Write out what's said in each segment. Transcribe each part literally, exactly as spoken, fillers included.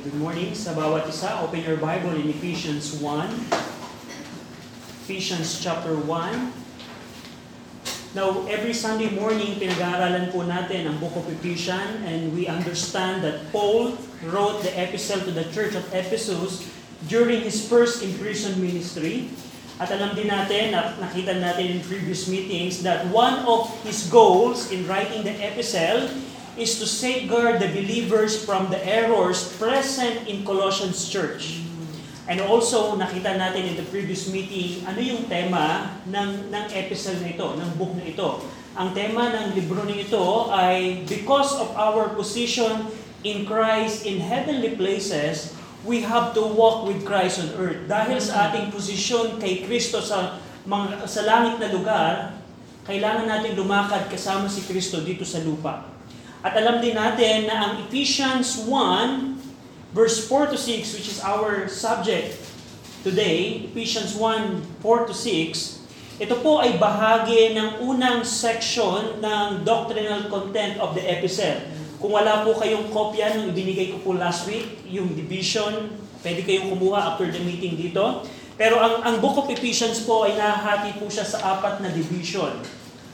Good morning sa bawat isa. Open your Bible in Ephesians one. Ephesians chapter one. Now, every Sunday morning, pinag-aaralan po natin ang Book of Ephesians, and we understand that Paul wrote the epistle to the church of Ephesus during his first in-prison ministry. At alam din natin, at nakita natin in previous meetings, that one of his goals in writing the epistle is to safeguard the believers from the errors present in Colossians church. And also, nakita natin in the previous meeting, ano yung tema ng, ng episode na ito, ng book na ito. Ang tema ng libro na ito ay, because of our position in Christ in heavenly places, we have to walk with Christ on earth. Dahil sa ating posisyon kay Kristo sa, mga, sa langit na lugar, kailangan natin lumakad kasama si Kristo dito sa lupa. At alam din natin na ang Ephesians one, verse four to six, which is our subject today, Ephesians one, four to six, ito po ay bahagi ng unang section ng doctrinal content of the epistle. Kung wala po kayong kopya nung ibinigay ko po last week, yung division, pwede kayong kumuha after the meeting dito. Pero ang, ang book of Ephesians po ay nahati po siya sa apat na division.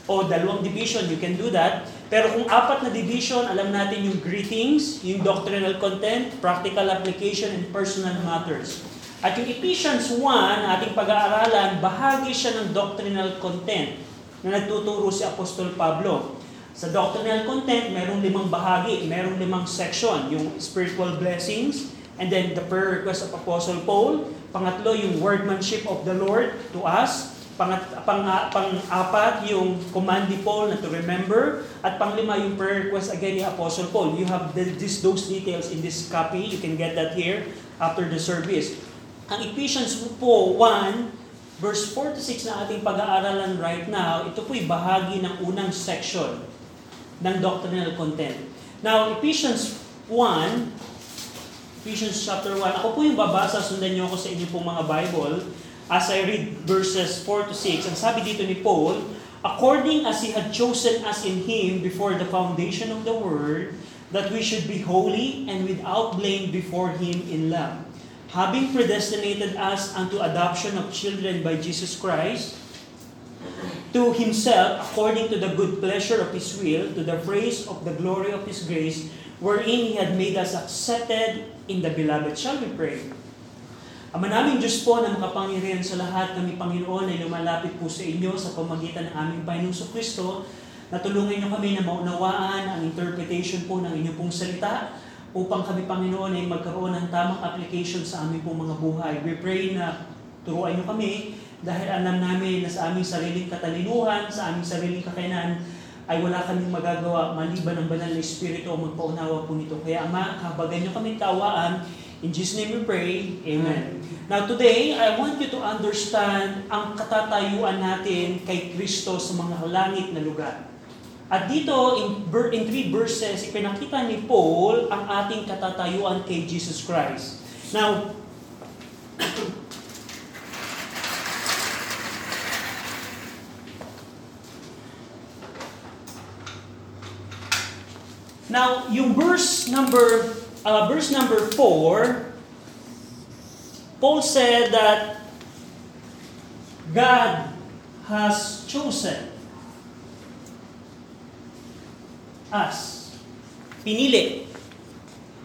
O dalawang division, you can do that. Pero kung apat na division, alam natin yung greetings, yung doctrinal content, practical application, and personal matters. At yung Ephesians one, ating pag-aaralan, bahagi siya ng doctrinal content na nagtuturo si Apostol Pablo. Sa doctrinal content, merong limang bahagi, merong limang section. Yung spiritual blessings, and then the prayer request of Apostol Paul. Pangatlo, yung wordmanship of the Lord to us. Pang-apat, pang, pang yung command ni Paul na to remember. At panglima, yung prayer request again ni Apostle Paul. You have the, this, those details in this copy. You can get that here after the service. Ang Ephesians po one, verse four to six na ating pag-aaralan right now, ito po'y bahagi ng unang section ng doctrinal content. Now, Ephesians one, Ephesians chapter one, ako po yung babasa, sundan niyo ako sa inyo pong mga Bible. As I read verses four to six, ang sabi dito ni Paul, according as He had chosen us in Him before the foundation of the world, that we should be holy and without blame before Him in love, having predestinated us unto adoption of children by Jesus Christ, to Himself, according to the good pleasure of His will, to the praise of the glory of His grace, wherein He had made us accepted in the beloved. Shall we pray? Ama naming Diyos po na makapangyarihan sa lahat, kami Panginoon ay lumalapit po sa inyo sa pamagitan ng aming Panginoong Kristo. Natulungan niyo kami na maunawaan ang interpretation po ng inyong pong salita upang kami Panginoon ay magkaroon ng tamang application sa aming pong mga buhay. We pray na turuan niyo kami dahil alam namin na sa aming sariling katalinuhan, sa aming sariling kakayanan ay wala kaming magagawa maliban ng banal na Espiritu o magpaunawa po nito. Kaya Ama, habagan niyo kami tawaan. In Jesus' name we pray. Amen. Now today, I want you to understand ang katatayuan natin kay Kristo sa mga langit na lugar. At dito, in, in three verses, ipinakita ni Paul ang ating katatayuan kay Jesus Christ. Now, now, yung verse number Uh, verse number four, Paul said that God has chosen us. Pinili.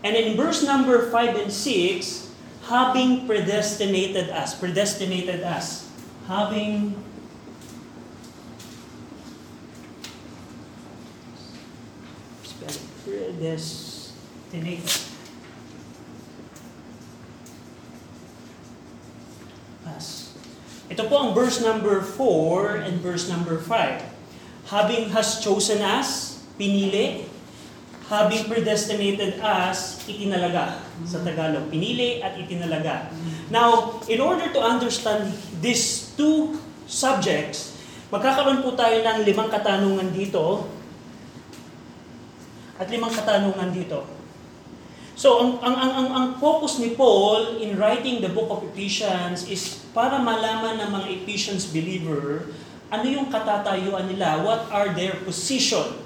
And in verse number five and six, having predestinated us. Predestinated us. Having predestinated. Ito po ang verse number four and verse number five. Having has chosen us, pinili. Having predestinated us, itinalaga. Sa Tagalog, pinili at itinalaga. Now, in order to understand these two subjects, magkakaroon po tayo ng limang katanungan dito. At limang katanungan dito. So, ang, ang, ang, ang focus ni Paul in writing the book of Ephesians is para malaman ng mga Ephesians believer, ano yung katatayuan nila, what are their position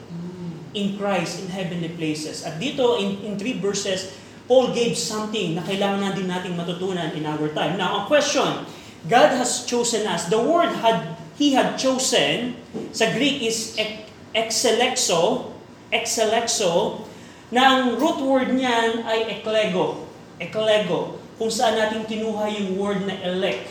in Christ in heavenly places. At dito, in, in three verses, Paul gave something na kailangan na din nating matutunan in our time. Now, a question. God has chosen us. The word had He had chosen sa Greek is exelexo, exelexo, na ang root word niyan ay eklego, eklego, kung saan natin kinuha yung word na elect,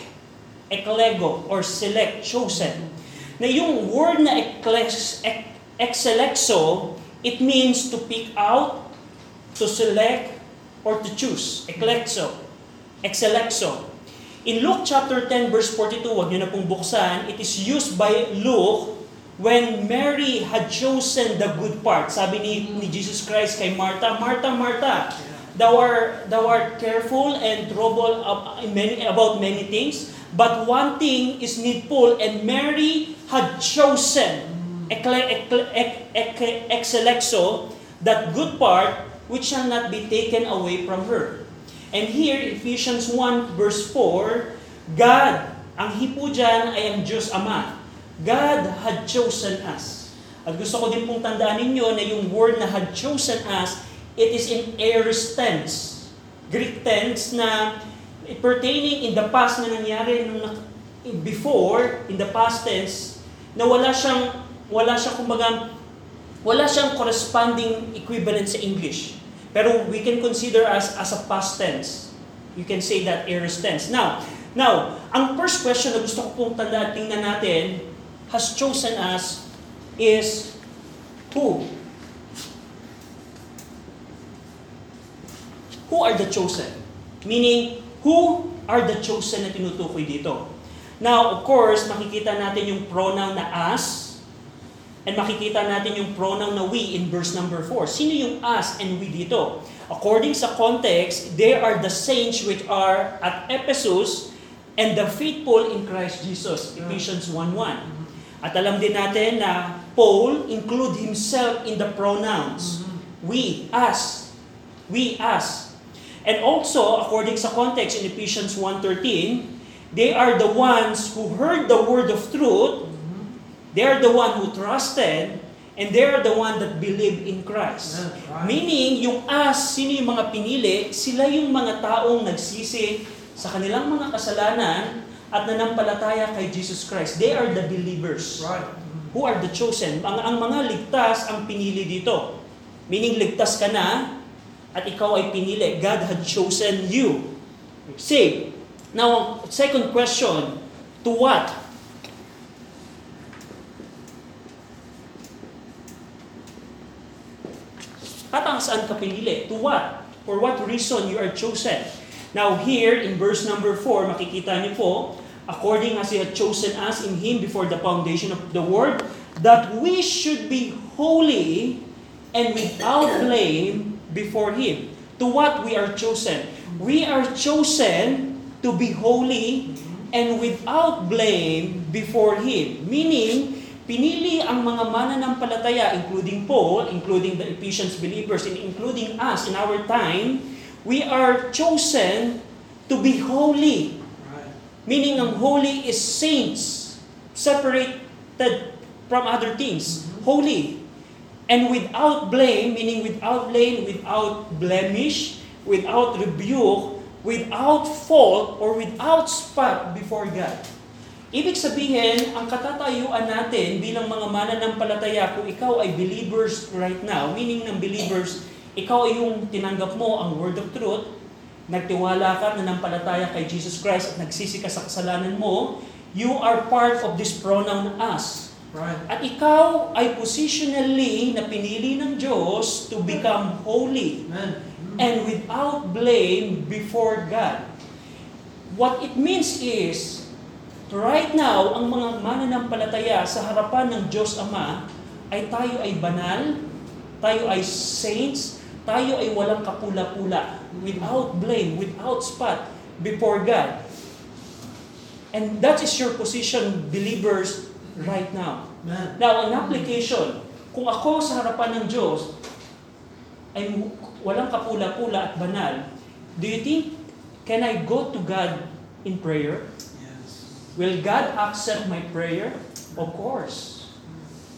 eklego, or select, chosen. Na yung word na eklex, ek, exelexo, it means to pick out, to select, or to choose. Eklexo, exelexo. In Luke chapter ten verse forty-two, wag niyo na pong buksan, it is used by Luke when Mary had chosen the good part. Sabi ni, ni Jesus Christ kay Martha, Martha, Martha, thou art, thou art careful and troubled about many things, but one thing is needful, and Mary had chosen, exelexo, that good part which shall not be taken away from her. And here, Ephesians one verse four, God, ang hipo dyan ay ang Diyos Ama. God had chosen us. At gusto ko din pong tandaan ninyo na yung word na had chosen us, it is in aorist tense. Greek tense na pertaining in the past na nangyari nung before, in the past tense, na wala siyang, wala siyang kumbaga, wala siyang corresponding equivalent sa English. Pero we can consider as as a past tense. You can say that aorist tense. Now, now, ang first question na gusto ko pong tandaan, tingnan natin, has chosen us is who? Who are the chosen? Meaning, who are the chosen na tinutukoy dito? Now, of course, makikita natin yung pronoun na as, and makikita natin yung pronoun na we in verse number four. Sino yung us and we dito? According sa context, they are the saints which are at Ephesus and the faithful in Christ Jesus. Ephesians one one. At alam din natin na Paul include himself in the pronouns. We, us. We, us. And also, according sa context in Ephesians one thirteen, they are the ones who heard the word of truth. They are the one who trusted, and they are the one that believed in Christ. Right. Meaning, yung us, sino yung mga pinili, sila yung mga taong nagsisi sa kanilang mga kasalanan at nanampalataya kay Jesus Christ. They are the believers, right, who are the chosen. Ang, ang mga ligtas ang pinili dito. Meaning, ligtas ka na at ikaw ay pinili. God had chosen you. Say, now, second question, to what? At saan ka pinili? To what? For what reason you are chosen? Now here, in verse number four, makikita niyo po, according as He had chosen us in Him before the foundation of the world, that we should be holy and without blame before Him. To what we are chosen? We are chosen to be holy and without blame before Him. Meaning, pinili ang mga mananampalataya, including Paul, including the Ephesians believers, and including us in our time, we are chosen to be holy. Right. Meaning, ang holy is saints, separated from other things. Mm-hmm. Holy. And without blame, meaning without blame, without blemish, without rebuke, without fault, or without spot before God. Ibig sabihin, ang katatayuan natin bilang mga mananampalataya, kung ikaw ay believers right now, meaning ng believers, ikaw ay yung tinanggap mo ang word of truth, nagtiwala ka, nanampalataya kay Jesus Christ at nagsisi ka sa kasalanan mo, you are part of this pronoun us. Right. At ikaw ay positionally na pinili ng Diyos to become holy. Amen. And without blame before God. What it means is, right now, ang mga mananampalataya sa harapan ng Diyos Ama ay tayo ay banal, tayo ay saints, tayo ay walang kapula-pula, without blame, without spot, before God. And that is your position, believers, right now. Man. Now, ang application, kung ako sa harapan ng Diyos ay walang kapula-pula at banal, do you think, can I go to God in prayer? Will God accept my prayer? Of course.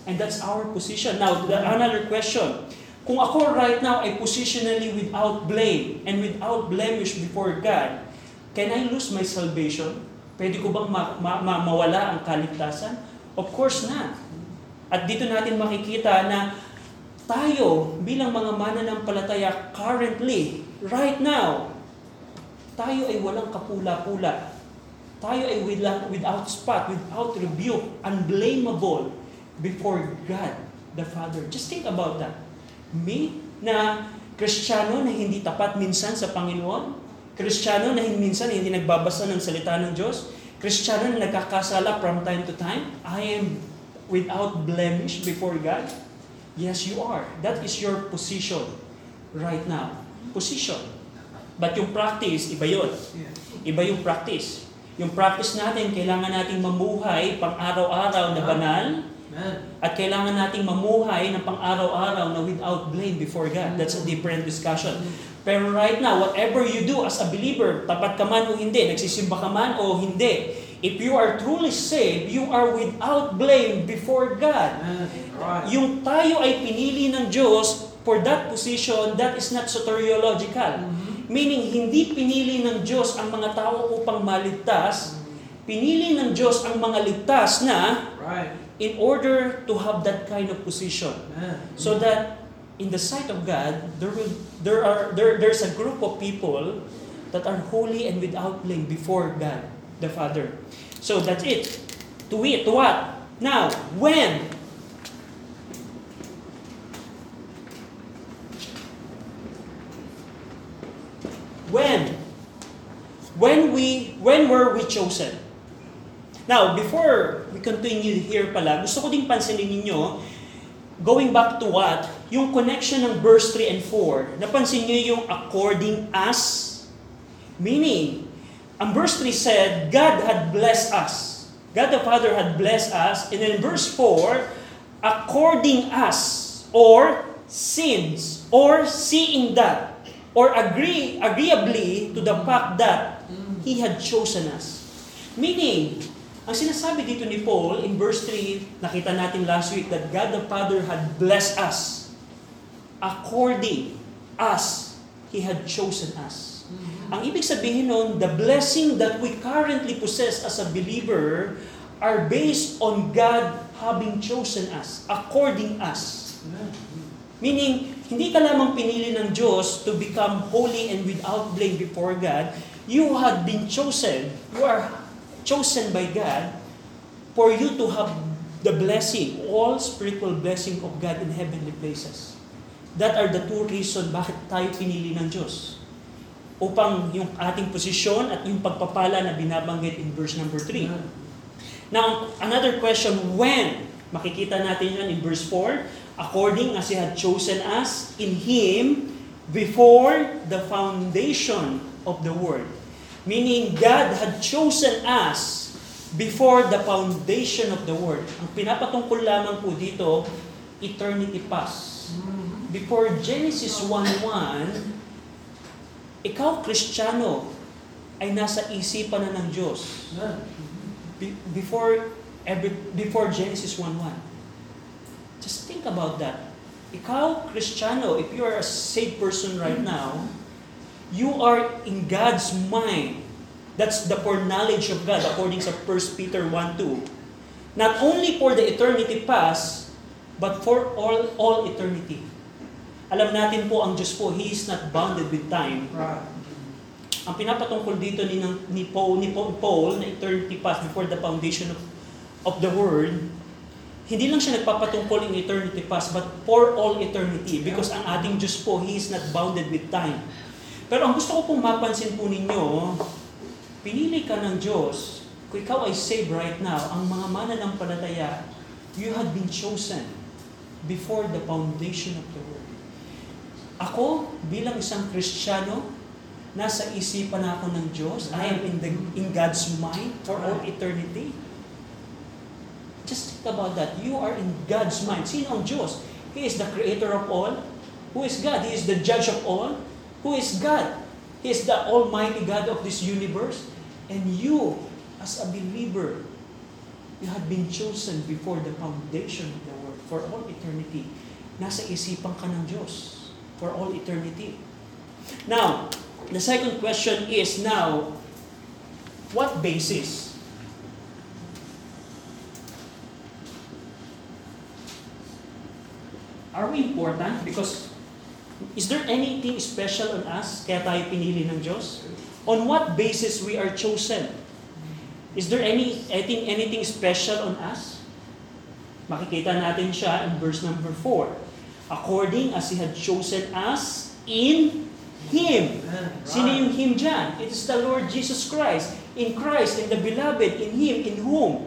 And that's our position. Now, another question. Kung ako right now ay positionally without blame and without blemish before God, can I lose my salvation? Pwede ko bang ma- ma- ma- mawala ang kaligtasan? Of course not. At dito natin makikita na tayo bilang mga mananampalataya currently, right now, tayo ay walang kapula-pula. Tayo ay without spot, without rebuke, unblameable before God the Father. Just think about that. Me na Kristiyano na hindi tapat minsan sa Panginoon, Kristiyano na minsan hindi nagbabasa ng salita ng Diyos, Kristiyano na nagkakasala from time to time, I am without blemish before God. Yes, you are. That is your position right now. Position. But yung practice, iba yun. Iba yung practice. Yung practice natin, kailangan nating mamuhay pang araw-araw na banal. Amen. At kailangan nating mamuhay ng pang araw-araw na without blame before God. That's a different discussion. Pero right now, whatever you do as a believer, tapat ka man o hindi, nagsisimba ka man o hindi, if you are truly saved, you are without blame before God. Right. Yung tayo ay pinili ng Diyos for that position, that is not soteriological. Mm-hmm. Meaning, hindi pinili ng Diyos ang mga tao upang maligtas. Pinili ng Diyos ang mga ligtas na in order to have that kind of position. So that in the sight of God, there will there are there there's a group of people that are holy and without blame before God the Father. So that's it. To it, to what? Now, when? When? When we, when were we chosen? Now, before we continue here pala, gusto ko ding pansinin ninyo, going back to what? Yung connection ng verse three and four. Napansin niyo yung according as? Meaning, ang verse three said, God had blessed us. God the Father had blessed us. And then verse four, according as, or since, or seeing that, or agree agreeably to the fact that He had chosen us. Meaning, ang sinasabi dito ni Paul in verse three, nakita natin last week that God the Father had blessed us according as He had chosen us. Mm-hmm. Ang ibig sabihin nun, the blessing that we currently possess as a believer are based on God having chosen us, according as. Mm-hmm. Meaning, hindi ka lamang pinili ng Diyos to become holy and without blame before God. You have been chosen. You are chosen by God for you to have the blessing, all spiritual blessing of God in heavenly places. That are the two reason bakit tayo pinili ng Diyos. Upang yung ating posisyon at yung pagpapala na binabanggit in verse number three. Now, another question, when? Makikita natin yan in verse four. According as He had chosen us in Him before the foundation of the world. Meaning, God had chosen us before the foundation of the world. Ang pinapatungkol lamang po dito, eternity past. Before Genesis one one, ikaw, Kristiyano, ay nasa isipan na ng Diyos. Before, every, before Genesis one one. Just think about that. Ikaw, Kristiyano, if you are a saved person right now, you are in God's mind. That's the foreknowledge of God according to First Peter one two. Not only for the eternity past, but for all all eternity. Alam natin po ang Diyos po, He is not bounded with time. Right. Ang pinapatungkol dito ni, ni, Paul, ni Paul na eternity past before the foundation of, of the world, hindi lang siya nagpapatungkol in eternity past, but for all eternity. Because ang ating Diyos po, He is not bounded with time. Pero ang gusto ko pong mapansin po ninyo, pinili ka ng Diyos, kung ikaw ay saved right now, ang mga mananampalataya, you had been chosen before the foundation of the world. Ako, bilang isang Kristiyano, nasa isipan ako ng Diyos, I am in, the, in God's mind for all eternity. Just think about that. You are in God's mind. Sino ang Diyos? He is the creator of all. Who is God? He is the judge of all. Who is God? He is the almighty God of this universe. And you, as a believer, you have been chosen before the foundation of the world for all eternity. nasa isipan ka ng Diyos for all eternity. Now, the second question is now, what basis? Are we important? Because is there anything special on us kaya tayo pinili ng Diyos? On what basis we are chosen? Is there any I think anything special on us? Makikita natin siya in verse number four. According as He had chosen us in Him. Sino yung Him dyan? It is the Lord Jesus Christ. In Christ, in the Beloved, in Him, in whom?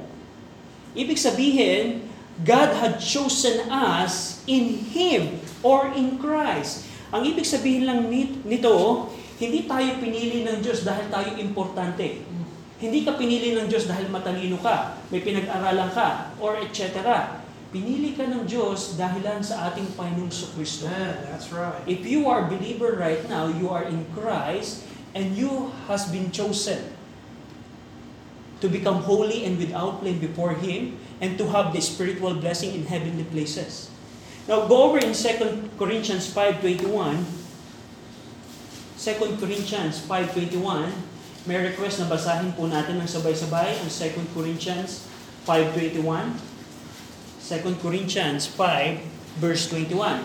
Ibig sabihin, God had chosen us in Him or in Christ. Ang ibig sabihin lang nito, hindi tayo pinili ng Diyos dahil tayo importante. Hindi ka pinili ng Diyos dahil matalino ka, may pinag-aralan ka, or et cetera. Pinili ka ng Diyos dahilan sa ating Panginoong Kristo. Yeah, that's right. If you are a believer right now, you are in Christ and you has been chosen to become holy and without blame before Him and to have the spiritual blessing in heavenly places. Now go over in Second Corinthians five twenty-one. Second Corinthians five twenty-one. May request na basahin po natin ng sabay-sabay ang Second Corinthians five twenty-one. Second Corinthians five, verse twenty-one.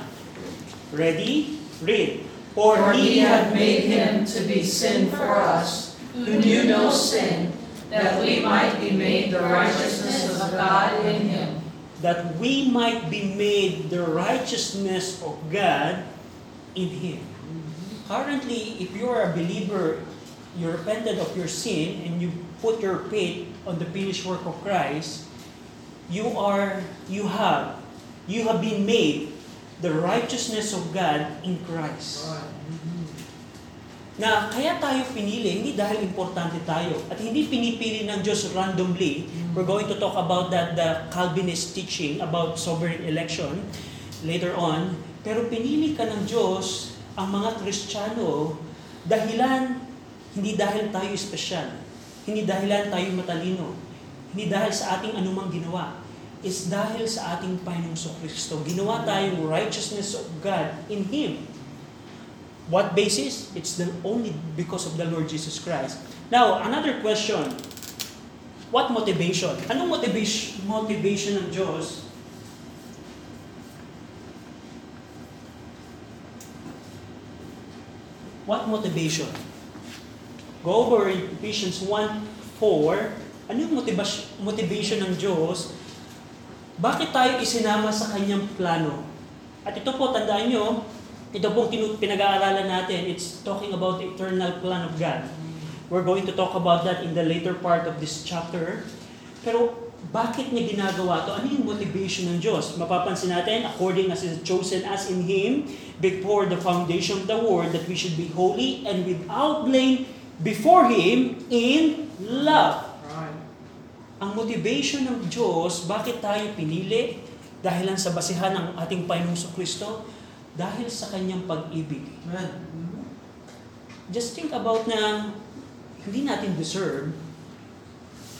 Ready? Read. For, for he hath made him to be sin for us, who knew no sin, that we might be made the righteousness of God in him. That we might be made the righteousness of God in him. Currently, if you are a believer, you repented of your sin, and you put your faith on the finished work of Christ, You are, you have, you have been made the righteousness of God in Christ. Right. Mm-hmm. Na kaya tayo pinili, hindi dahil importante tayo. At hindi pinipili ng Diyos randomly. Mm-hmm. We're going to talk about that, the Calvinist teaching about sovereign election later on. Pero pinili ka ng Diyos ang mga Kristiyano dahilan, hindi dahil tayo espesyal. Hindi dahilan tayo matalino. Hindi dahil sa ating anumang ginawa. It's dahil sa ating Panginoong Kristo. Ginawa tayong righteousness of God in Him. What basis? It's the only because of the Lord Jesus Christ. Now, another question. What motivation? Anong motivation, motivation ng Diyos? What motivation? Go over Ephesians one four. Ano yung motivation ng Diyos? Bakit tayo isinama sa Kanyang plano? At ito po, tandaan nyo, ito po pinag-aaralan natin. It's talking about the eternal plan of God. We're going to talk about that in the later part of this chapter. Pero bakit niya ginagawa ito? Ano yung motivation ng Diyos? Mapapansin natin, according as He has chosen us in Him, before the foundation of the world, that we should be holy and without blame before Him in love. Ang motivation ng Diyos, bakit tayo pinili? Dahil lang sa basihan ng ating Panginoong Kristo? Dahil sa Kanyang pag-ibig. Mm-hmm. Just think about na hindi natin deserve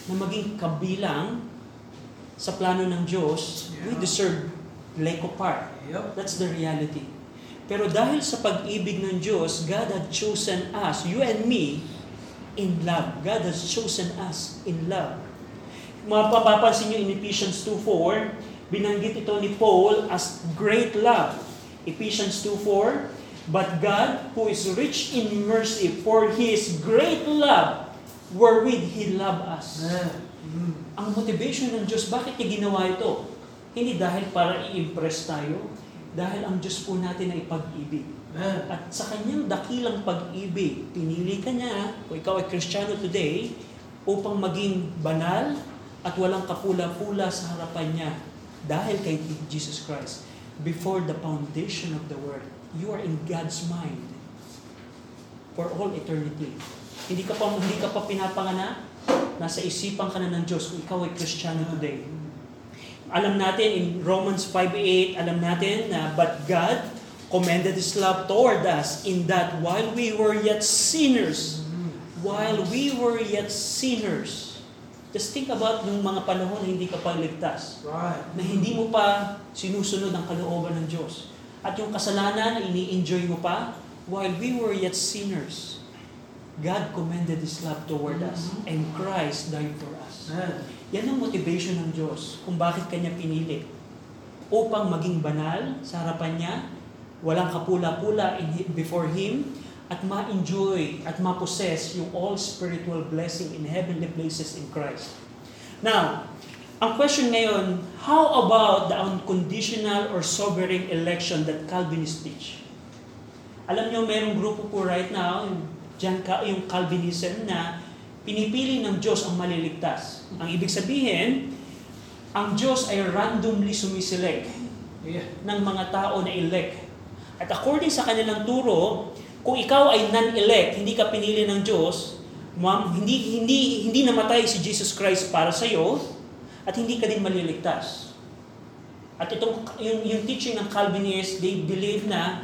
na maging kabilang sa plano ng Diyos. Yeah. We deserve like a part. Yep. That's the reality. Pero dahil sa pag-ibig ng Diyos, God had chosen us, you and me, in love. God has chosen us in love. Mapapapansin nyo in Ephesians two four, binanggit ito ni Paul as great love. Ephesians two four, but God, who is rich in mercy, for His great love, wherewith He loved us. Mm-hmm. Ang motivation ng Diyos, bakit niya ginawa ito? Hindi dahil para i-impress tayo, dahil ang Diyos po natin ay pag-ibig. Mm-hmm. At sa Kanyang dakilang pag-ibig, pinili ka niya, kung ikaw ay Kristiyano today, upang maging banal, at walang kapula-pula sa harapan niya dahil kay Jesus Christ. Before the foundation of the world, you are in God's mind for all eternity. Hindi ka pa, hindi ka pa pinapanganak, nasa isipan ka na ng Diyos kung ikaw ay Kristiyano today. Alam natin in Romans five eight, alam natin na but God commended His love toward us in that while we were yet sinners, while we were yet sinners, Just think about yung mga panahon na hindi ka pa ligtas. Right. Na hindi mo pa sinusunod ang kalooban ng Diyos. At yung kasalanan na ini-enjoy mo pa, while we were yet sinners, God commended His love toward us and Christ died for us. Yeah. Yan ang motivation ng Diyos kung bakit Kanya pinili. Upang maging banal sa harapan Niya, walang kapula-pula in, before Him, at ma-enjoy at ma-possess yung all spiritual blessing in heavenly places in Christ. Now, ang question ngayon, how about the unconditional or sovereign election that Calvinists teach? Alam niyo, merong grupo po right now, John, yung Calvinism na pinipili ng Diyos ang maliligtas. Ang ibig sabihin, ang Diyos ay randomly sumiselect yeah. ng mga tao na elect. At according sa kanilang turo, kung ikaw ay non-elect, hindi ka pinili ng Diyos, hindi hindi hindi namatay si Jesus Christ para sa iyo at hindi ka din maliligtas. At itong yung, yung teaching ng Calvinists, they believe na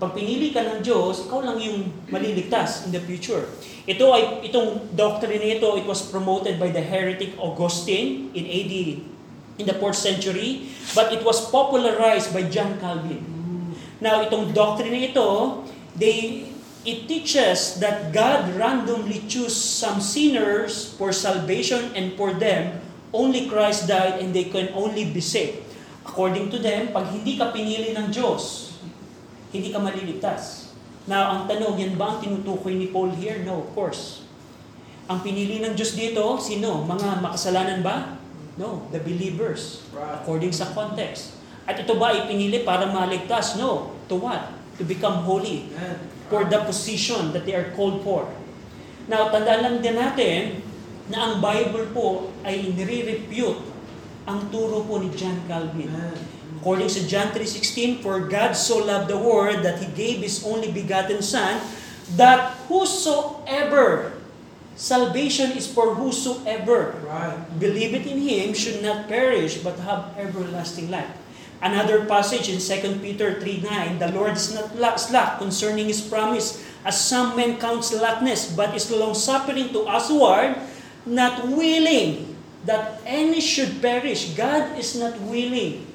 pag pinili ka ng Diyos, ikaw lang yung maliligtas in the future. Ito ay, itong doctrine nito, it was promoted by the heretic Augustine in A D, in the fourth century, but it was popularized by John Calvin. Now, itong doctrine nito, they, it teaches that God randomly chooses some sinners for salvation, and for them, only Christ died and they can only be saved. According to them, pag hindi ka pinili ng Diyos, hindi ka maliligtas. Now, ang tanong, yan ba ang tinutukoy ni Paul here? No, of course. Ang pinili ng Diyos dito, sino? Mga makasalanan ba? No, the believers, according sa context. At ito ba ay pinili para maligtas? No. To what? To become holy. For the position that they are called for. Now, tandaan lang din natin na ang Bible po ay nire-refute ang turo po ni John Calvin. According sa John three sixteen, for God so loved the world that He gave His only begotten Son, that whosoever, salvation is for whosoever, right. believeth in Him should not perish but have everlasting life. Another passage in Second Peter three nine, the Lord is not slack concerning His promise, as some men count slackness, but is long-suffering to usward, not willing that any should perish. God is not willing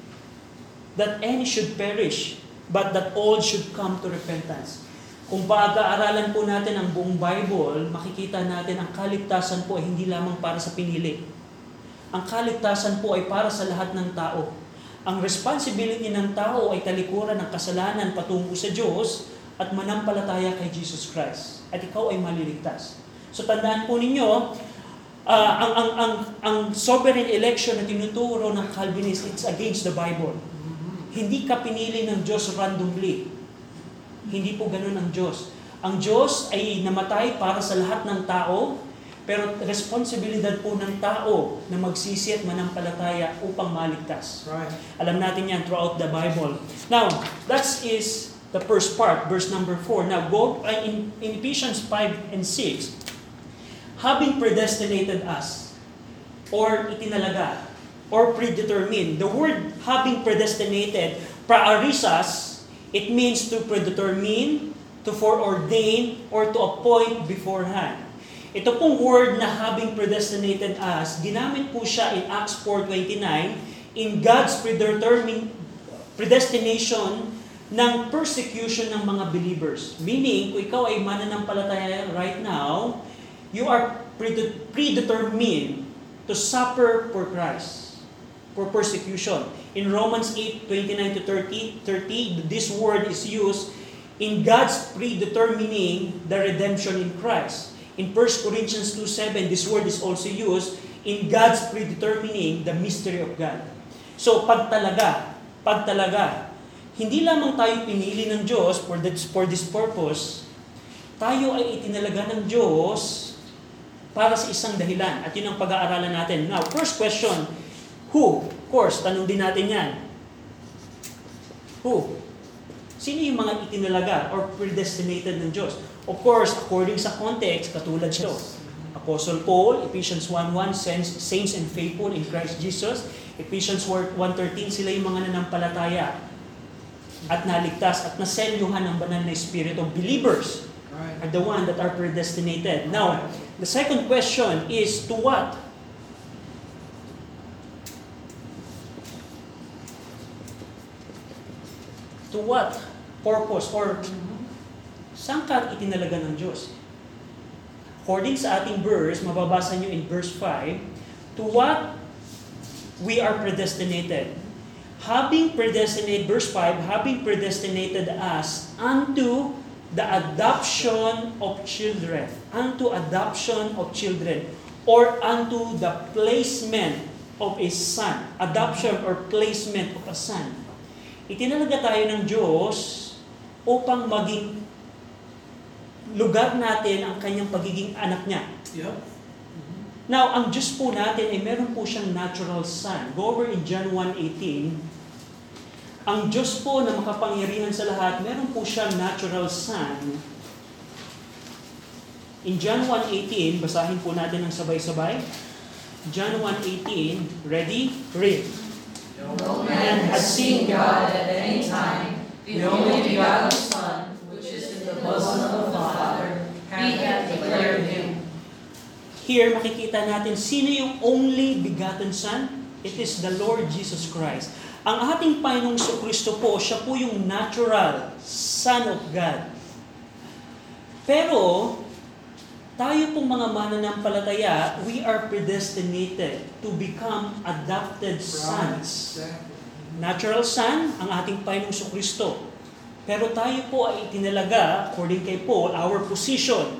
that any should perish, but that all should come to repentance. Kung pag-aaralan po natin ang buong Bible, makikita natin ang kaligtasan po ay hindi lamang para sa pinili. Ang kaligtasan po ay para sa lahat ng tao. Ang responsibility ng tao ay talikuran ng kasalanan patungo sa Diyos at manampalataya kay Jesus Christ. At ikaw ay maliligtas. So tandaan po ninyo, uh, ang, ang, ang, ang sovereign election na tinuturo ng Calvinist, it's against the Bible. Hindi ka pinili ng Diyos randomly. Hindi po ganun ang Diyos. Ang Diyos ay namatay para sa lahat ng tao, pero responsibilidad po ng tao na magsisi at manampalataya upang maligtas. Right. Alam natin yan throughout the Bible. Now, that is the first part, verse number four. Now, go in, in Ephesians five and six, having predestinated us, or itinalaga, or predetermined. The word having predestinated, praarisas, it means to predetermine, to foreordain, or to appoint beforehand. Ito pong word na having predestinated us, ginamit po siya in Acts four twenty-nine, in God's predetermined predestination ng persecution ng mga believers. Meaning, kung ikaw ay mananampalataya right now, you are predetermined to suffer for Christ. For persecution. In Romans eight twenty-nine to thirty, this word is used in God's predetermining the redemption in Christ. In First Corinthians two seven, this word is also used in God's predetermining the mystery of God. So, pagtalaga, pagtalaga, hindi lamang tayo pinili ng Diyos for this, for this purpose, tayo ay itinalaga ng Diyos para sa isang dahilan. At yun ang pag-aaralan natin. Now, first question, who? Of course, tanong din natin yan. Who? Sino yung mga itinalaga or predestinated ng Diyos? Of course, according sa context, katulad siya. Apostle Paul, Ephesians one one, saints and faithful in Christ Jesus. Ephesians one thirteen, sila yung mga nanampalataya at naligtas at naselyuhan ng banal na espiritu. Believers are the one that are predestinated. Now, the second question is to what? to what purpose or saan ka itinalaga ng Diyos? According sa ating verse, mababasa nyo in verse five, to what we are predestinated. Having predestinated, verse five, having predestinated us unto the adoption of children, unto adoption of children, or unto the placement of a son. Adoption or placement of a son. Itinalaga tayo ng Diyos upang maging lugar natin ang kanyang pagiging anak niya. Yeah. Mm-hmm. Now, ang Diyos po natin ay meron po siyang natural son. Go over in John one eighteen. Ang Diyos po na makapangyarihan sa lahat, meron po siyang natural son. In John one eighteen, basahin po natin ang sabay-sabay. John one eighteen, ready? Read. No man has seen God at any time, the only begotten Son, which is in the bosom of the Father, He hath declared Him. Here, makikita natin, sino yung only begotten Son? It is the Lord Jesus Christ. Ang ating Panginoong Kristo po, siya po yung natural Son of God. Pero, tayo pong mga mananampalataya, we are predestinated to become adopted sons. Natural son, ang ating Panginoong Kristo. Pero tayo po ay itinalaga, according kay Paul, our position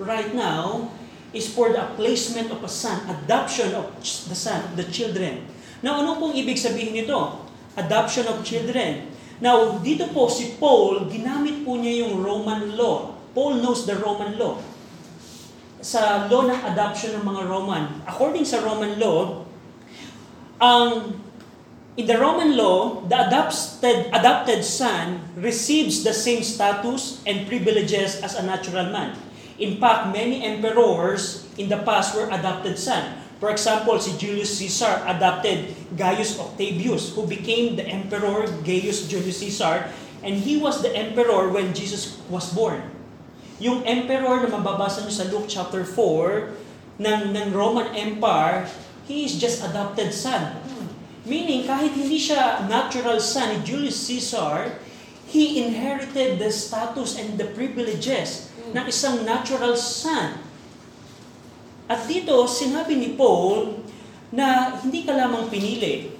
right now is for the placement of a son, adoption of the son, of the children. Now, ano pong ibig sabihin nito? Adoption of children. Now, dito po si Paul, ginamit po niya yung Roman law. Paul knows the Roman law. Sa law ng adoption ng mga Roman. According sa Roman law, um, in the Roman law, the adopted, adopted son receives the same status and privileges as a natural man. In fact, many emperors in the past were adopted son. For example, si Julius Caesar adopted Gaius Octavius, who became the emperor Gaius Julius Caesar, and he was the emperor when Jesus was born. Yung emperor na mababasa nyo sa Luke chapter four ng, ng Roman Empire, he is just adopted son. Meaning, kahit hindi siya natural son ni Julius Caesar, he inherited the status and the privileges ng isang natural son. At dito, sinabi ni Paul na hindi ka lamang pinili.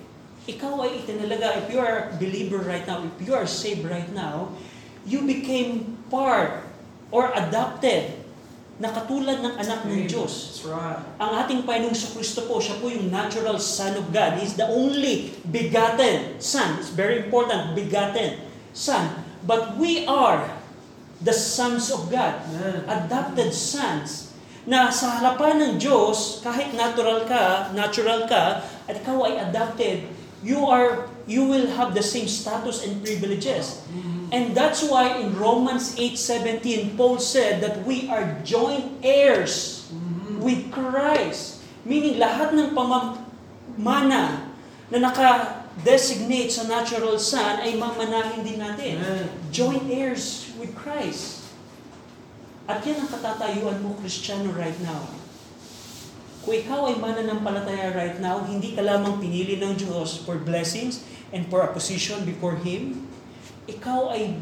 Ikaw ay itinalaga. If you are a believer right now, if you are saved right now, you became part or adopted na katulad ng anak ng Diyos. Right. Ang ating Panginoong Kristo po, siya po yung natural Son of God. He's the only begotten Son. It's very important, begotten Son. But we are the sons of God, adopted sons, na sa harapan ng Diyos, kahit natural ka, natural ka, at ikaw ay adopted, you are, you will have the same status and privileges. And that's why in Romans eight seventeen, Paul said that we are joint heirs with Christ. Meaning, lahat ng pamamana na naka-designate sa natural son ay mamanahin din natin. Joint heirs with Christ. At yan ang katatayuan mo, Kristiyano, right now. Kung ikaw ay mananampalataya right now, hindi ka lamang pinili ng Diyos for blessings and for a position before Him. Ikaw ay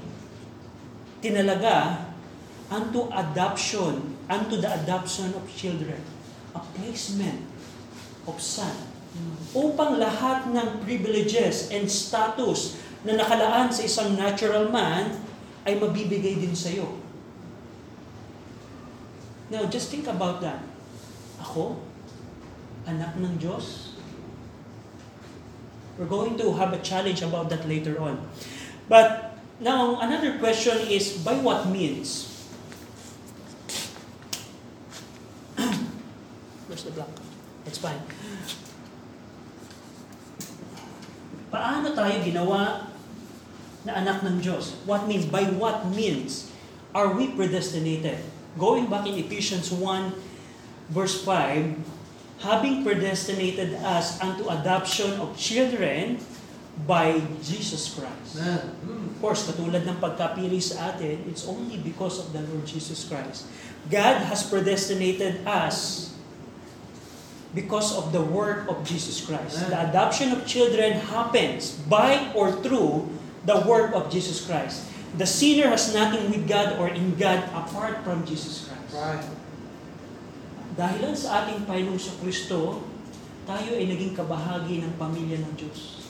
tinalaga unto adoption, unto the adoption of children, a placement of son. Upang lahat ng privileges and status na nakalaan sa isang natural man ay mabibigay din sa iyo. Now, just think about that. Ako, anak ng Diyos. We're going to have a challenge about that later on. But now, another question is, by what means? Where's the block? That's fine. Paano tayo ginawa na anak ng Diyos? What means? By what means are we predestinated? Going back in Ephesians one, verse five, having predestinated us unto adoption of children by Jesus Christ. Of course, katulad ng pagkapili sa atin, it's only because of the Lord Jesus Christ. God has predestinated us because of the work of Jesus Christ. The adoption of children happens by or through the work of Jesus Christ. The sinner has nothing with God or in God apart from Jesus Christ. Right. Dahilan sa ating Panginoong Kristo, tayo ay naging kabahagi ng pamilya ng Diyos.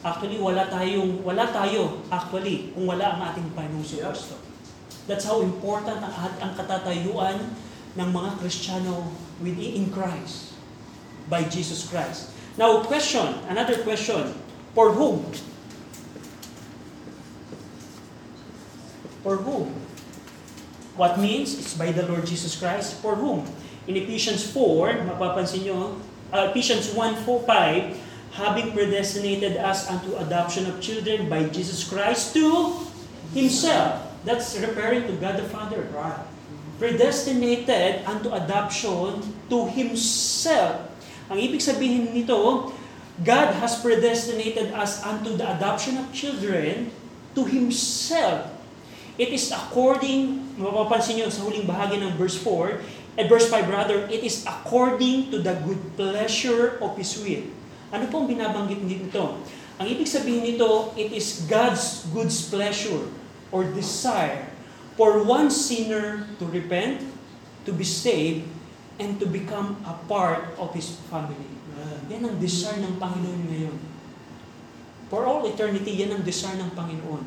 Actually, wala tayong, wala tayo, actually, kung wala ang ating Panginoong Kristo. Yep. That's how important ang, ang katatayuan ng mga Kristiyano within in Christ, by Jesus Christ. Now, question, another question, for whom? For whom? What means? It's by the Lord Jesus Christ. For whom? In Ephesians four, mapapansin nyo, uh, Ephesians one, four, five, having predestinated us unto adoption of children by Jesus Christ to Himself. That's referring to God the Father. Right. Predestinated unto adoption to Himself. Ang ibig sabihin nito, God has predestinated us unto the adoption of children to Himself. It is according, mapapansin nyo sa huling bahagi ng verse four, at verse five rather, it is according to the good pleasure of His will. Ano pong binabanggit nito? Ang ibig sabihin nito, it is God's good pleasure or desire for one sinner to repent, to be saved, and to become a part of His family. Yan ang desire ng Panginoon ngayon. For all eternity, yan ang desire ng Panginoon.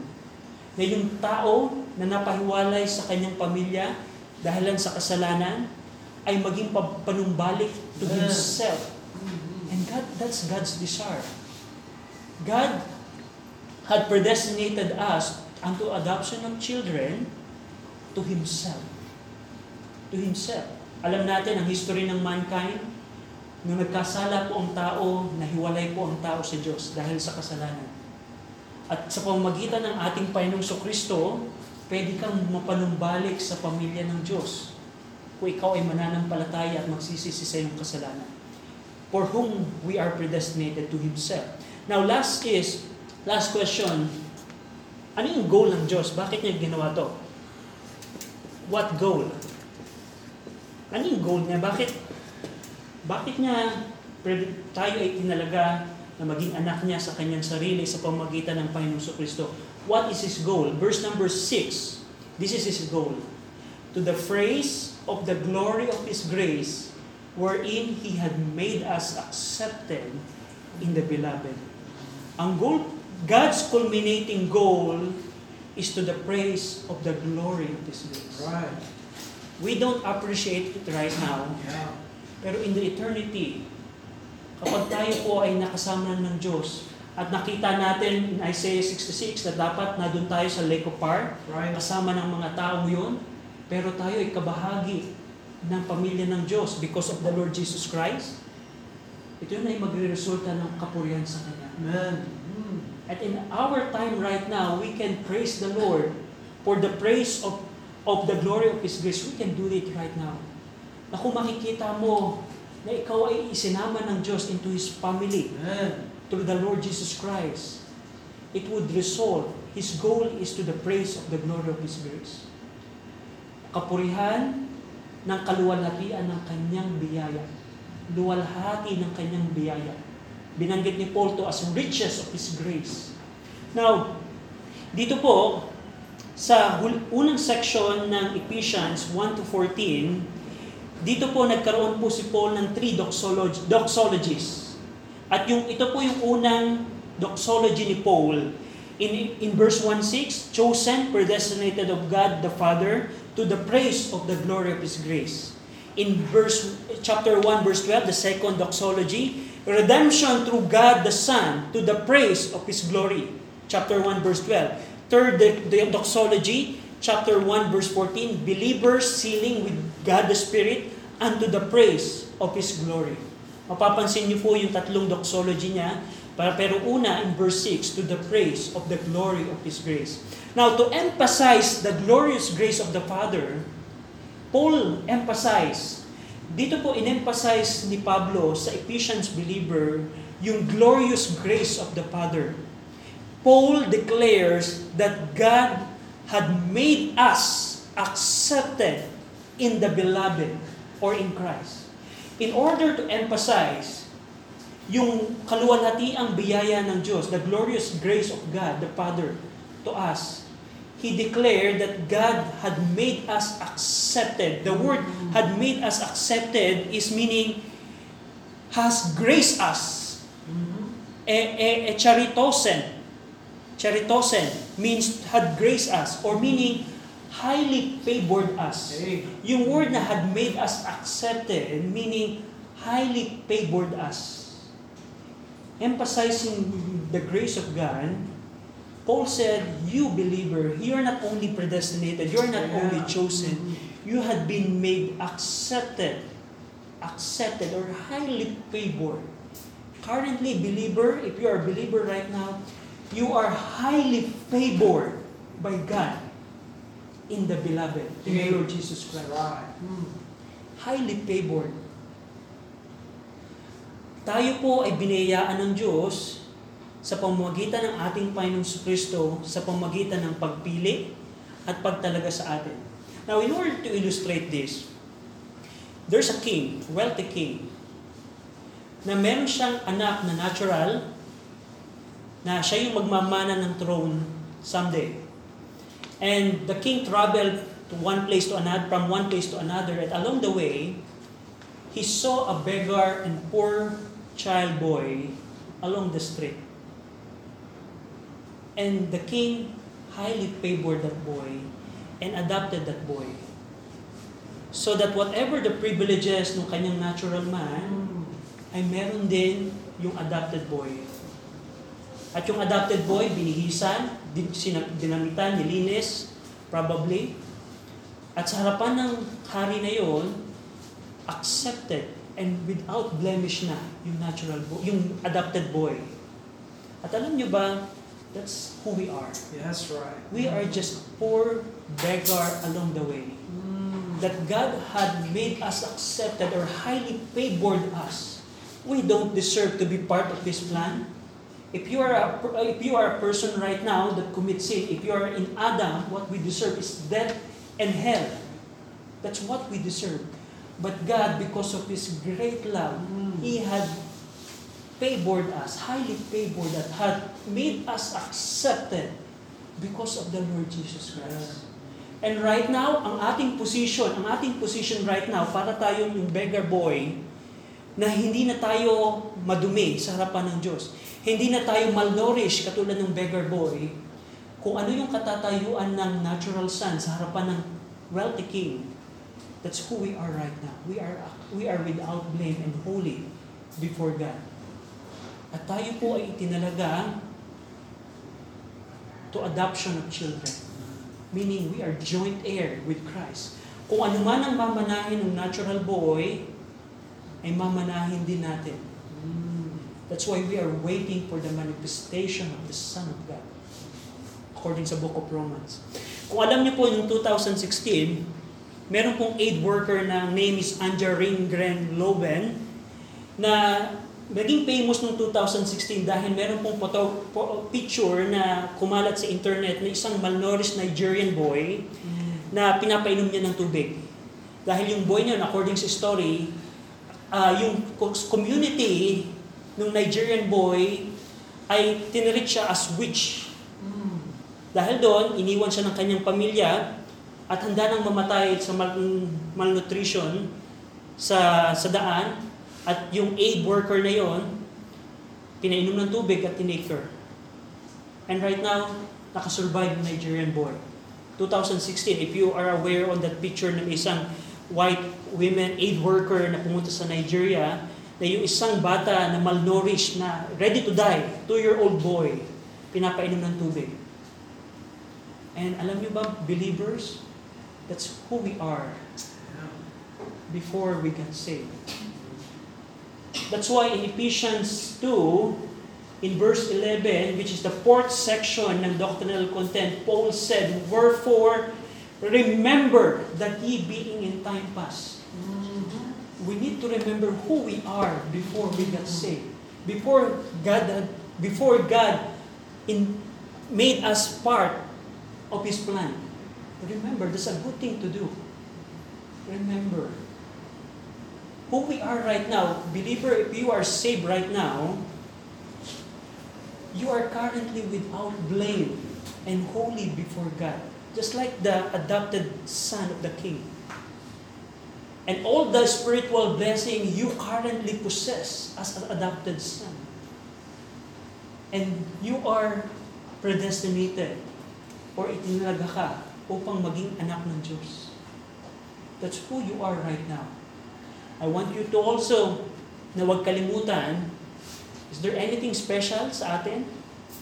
Na yung tao na napahiwalay sa kanyang pamilya dahilan sa kasalanan ay maging panumbalik to Himself. And God, that's God's desire. God had predestinated us unto adoption of children to Himself. To Himself. Alam natin ang history ng mankind. Nung nagkasala po ang tao, nahiwalay po ang tao sa Diyos dahil sa kasalanan. At sa pamamagitan ng ating Panginoong Kristo, pwede kang mapanumbalik sa pamilya ng Diyos kung ikaw ay mananampalataya at magsisisi sa iyong kasalanan. For whom we are predestinated to Himself. Now, last is, last question, ano yung goal ng Diyos? Bakit niya ginawa to? What goal? Ano yung goal niya? Bakit? Bakit niya tayo ay tinalaga na maging anak niya sa kanyang sarili sa pamamagitan ng Panginoong Kristo. What is His goal? Verse number six. This is His goal. To the praise of the glory of His grace, wherein He had made us accepted in the beloved. Ang goal, God's culminating goal is to the praise of the glory of His grace. Right. We don't appreciate it right now. Yeah. Pero in the eternity, kapag tayo po ay nakasama ng Diyos at nakita natin in Isaiah sixty-six na dapat na doon tayo sa Lake of Fire, right, kasama ng mga taong yun, pero tayo ay kabahagi ng pamilya ng Diyos because of the Lord Jesus Christ, ito yun ay magre-resulta ng kapurihan sa Kanya. Amen. At in our time right now, we can praise the Lord for the praise of, of the glory of His grace. We can do it right now. Na kung makikita mo na ikaw ay isinama ng Diyos into His family, amen, through the Lord Jesus Christ, it would result, His goal is to the praise of the glory of His grace. Kapurihan ng kaluwalhatian ng kanyang biyaya. Luwalhati ng kanyang biyaya. Binanggit ni Paul to as riches of His grace. Now, dito po, sa unang section ng Ephesians one to fourteen, dito po nagkaroon po si Paul ng three doxology, doxologies. At yung ito po yung unang doxology ni Paul. In in verse one six, chosen, predestinated of God the Father to the praise of the glory of His grace. In verse chapter one verse twelve, the second doxology, redemption through God the Son to the praise of His glory. Chapter one verse twelve. Third the doxology, chapter one verse fourteen, believers sealing with God the Spirit unto the praise of His glory. Mapapansin niyo po yung tatlong doxology niya, pero una in verse six, to the praise of the glory of His grace. Now, to emphasize the glorious grace of the Father, Paul emphasized, dito po in-emphasize ni Pablo sa Ephesians believer, yung glorious grace of the Father. Paul declares that God had made us accepted in the beloved or in Christ. In order to emphasize yung kaluwalhatiang biyaya ng Diyos, the glorious grace of God, the Father, to us. He declared that God had made us accepted. The word had made us accepted is meaning has graced us. E, e, e charitosen. Charitosen means had graced us, or meaning highly favored us. Yung word na had made us accepted, meaning highly favored us. Emphasizing the grace of God, Paul said, you believer, you are not only predestinated, you are not yeah. only chosen, you had been made accepted, accepted or highly favored. Currently, believer, if you are a believer right now, you are highly favored by God in the beloved, in the Lord Jesus Christ. Mm. Highly favored. Tayo po ay biniyayaan ng Diyos sa pamamagitan ng ating Panginoong Kristo, sa pamamagitan ng pagpili at pagtalaga sa atin. Now, in order to illustrate this, there's a king, wealthy king, na meron siyang anak na natural, na siya yung magmamana ng throne someday. And the king traveled to one place to another, from one place to another, and along the way, he saw a beggar and poor child boy along the street. And the king highly favored that boy and adopted that boy. So that whatever the privileges ng kanyang natural man, ay meron din yung adopted boy. At yung adopted boy, binihisan, dinamitan, nilinis, probably. At sa harapan ng hari na yon, accepted and without blemish na yung natural boy, yung adopted boy. At alam nyo ba, that's who we are. Yeah, that's right. We are just poor beggar along the way. Mm. That God had made us accepted or highly favored us. We don't deserve to be part of this plan. If you are a, if you are a person right now that commits sin, if you are in Adam, what we deserve is death and hell. That's what we deserve. But God, because of His great love, mm. He had favored us, highly favored us, had made us accepted because of the Lord Jesus Christ. Yeah. And right now, ang ating position, ang ating position right now, para tayong yung beggar boy, na hindi na tayo madumi sa harapan ng Diyos. Hindi na tayo malnourished katulad ng beggar boy, kung ano yung katatayuan ng natural son sa harapan ng wealthy king. That's who we are right now. We are we are without blame and holy before God. At tayo po ay itinalaga to adoption of children. Meaning, we are joint heir with Christ. Kung ano man ang mamanahin ng natural boy, ay mamanahin din natin. That's why we are waiting for the manifestation of the Son of God. According sa Book of Romans. Kung alam niyo po, noong twenty sixteen, meron pong aid worker na name is Anja Ringgren Lovén na naging famous noong twenty sixteen dahil meron pong photo, picture na kumalat sa internet na isang malnourished Nigerian boy na pinapainom niya ng tubig. Dahil yung boy niya, according sa story, uh, yung community ng Nigerian boy ay tinerit siya as witch. Dahil doon, iniwan siya ng kanyang pamilya at handa nang mamatay sa mal- malnutrition sa, sa daan, at yung aid worker na yon pinainom ng tubig at tinake her. And right now, nakasurvive yung Nigerian boy. twenty sixteen, if you are aware on that picture ng isang white women aid worker na pumunta sa Nigeria, na yung isang bata na malnourished, na ready to die, two-year-old boy, pinapainom ng tubig. And alam niyo ba, believers, that's who we are before we got saved. That's why in Ephesians two, in verse eleven, which is the fourth section ng doctrinal content, Paul said, wherefore, remember that ye being in time past. We need to remember who we are before we got saved. Before God, before God in, made us part of His plan. Remember, that's a good thing to do. Remember who we are right now, believer, if you are saved right now, you are currently without blame and holy before God, just like the adopted son of the king. And all the spiritual blessing you currently possess as an adopted son. And you are predestinated or itinalaga ka upang maging anak ng Diyos. That's who you are right now. I want you to also na huwag kalimutan, is there anything special sa atin?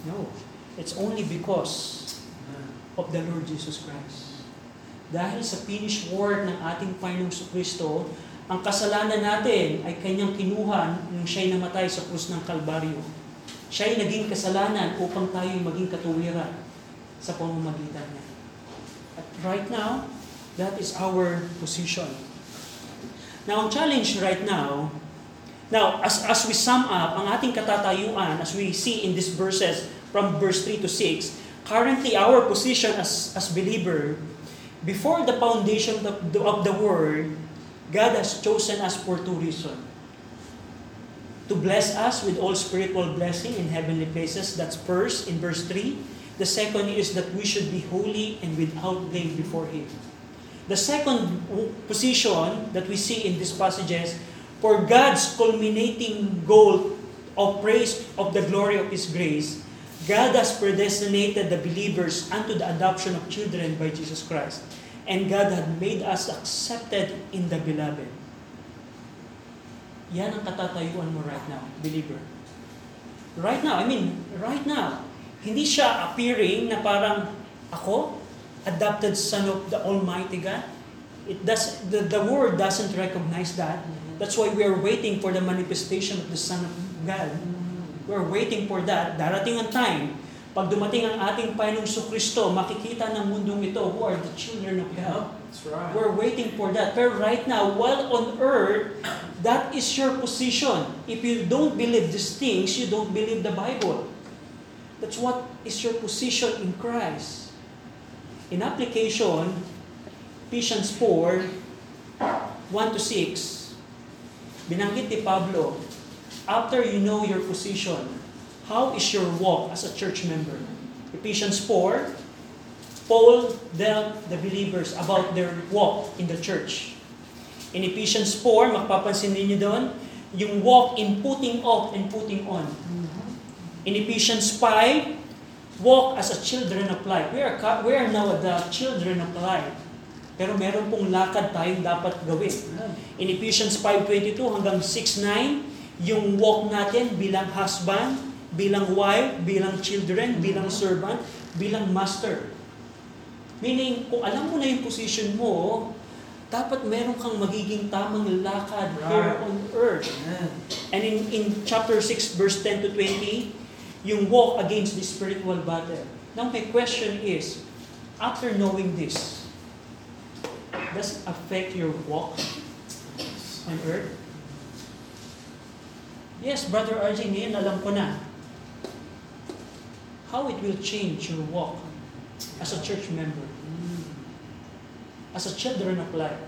No. It's only because of the Lord Jesus Christ. Dahil sa finished work ng ating Panginoong Kristo, ang kasalanan natin ay kanyang kinuha nung siya'y namatay sa krus ng Kalbaryo. Siya'y naging kasalanan upang tayo'y maging katuwiran sa pamamagitan niya. At right now, that is our position. Now, ang challenge right now, now, as, as we sum up, ang ating katatayuan, as we see in these verses from verse three to six, currently our position as, as believer, before the foundation of the, of the world, God has chosen us for two reasons. To bless us with all spiritual blessing in heavenly places, that's first in verse three. The second is that we should be holy and without blame before Him. The second position that we see in these passages, for God's culminating goal of praise of the glory of His grace, God has predestinated the believers unto the adoption of children by Jesus Christ. And God had made us accepted in the beloved. Yan ang katatayuan mo right now, believer. Right now, I mean, right now, hindi siya appearing na parang ako, adopted son of the Almighty God. It does, the, the world doesn't recognize that. That's why we are waiting for the manifestation of the Son of God. We're waiting for that. Darating ang time, pag dumating ang ating Panginoong Kristo, makikita ng mundong ito who are the children of God. That's right. We're waiting for that. But right now, while on earth, that is your position. If you don't believe these things, you don't believe the Bible. That's what is your position in Christ. In application, Ephesians four, one to six, binanggit ni Pablo, after you know your position, how is your walk as a church member? Ephesians four, Paul dealt the believers about their walk in the church. In Ephesians four, mapapansin ninyo doon, yung walk in putting off and putting on. In Ephesians five, walk as a children of light. We are, we are now the children of light. Pero meron pong lakad tayong dapat gawin. In Ephesians five twenty-two hanggang six nine, yung walk natin bilang husband, bilang wife, bilang children, bilang servant, bilang master. Meaning, kung alam mo na yung position mo, dapat meron kang magiging tamang lakad here on earth. And in, in chapter six, verse ten to twenty, yung walk against the spiritual battle. Now, my question is, after knowing this, does it affect your walk on earth? Yes, Brother R J, ngayon alam ko na how it will change your walk as a church member, as a children of light,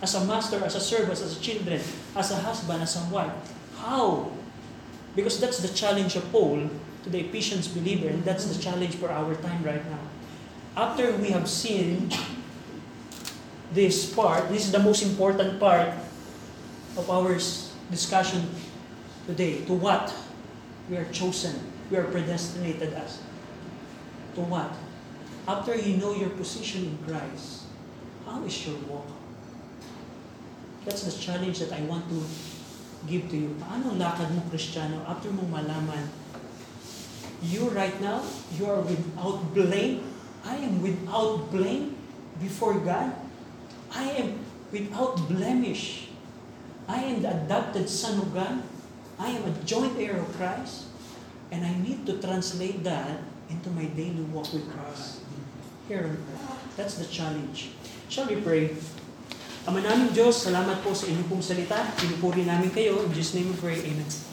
as a master, as a servant, as a children, as a husband, as a wife. How? Because that's the challenge of Paul to the Ephesians believer, and that's the challenge for our time right now. After we have seen this part, this is the most important part of our discussion today, to what we are chosen, we are predestinated as. To what? After you know your position in Christ, how is your walk? That's the challenge that I want to give to you. Anong lakad mo, Kristiyano, after mong malaman, you right now, you are without blame. I am without blame before God. I am without blemish. I am the adopted son of God. I am a joint heir of Christ, and I need to translate that into my daily walk with Christ. Here on earth. That's the challenge. Shall we pray? Ama naming Diyos, salamat po sa inyong pong salita. Pinupuri namin kayo. In Jesus' name we pray. Amen.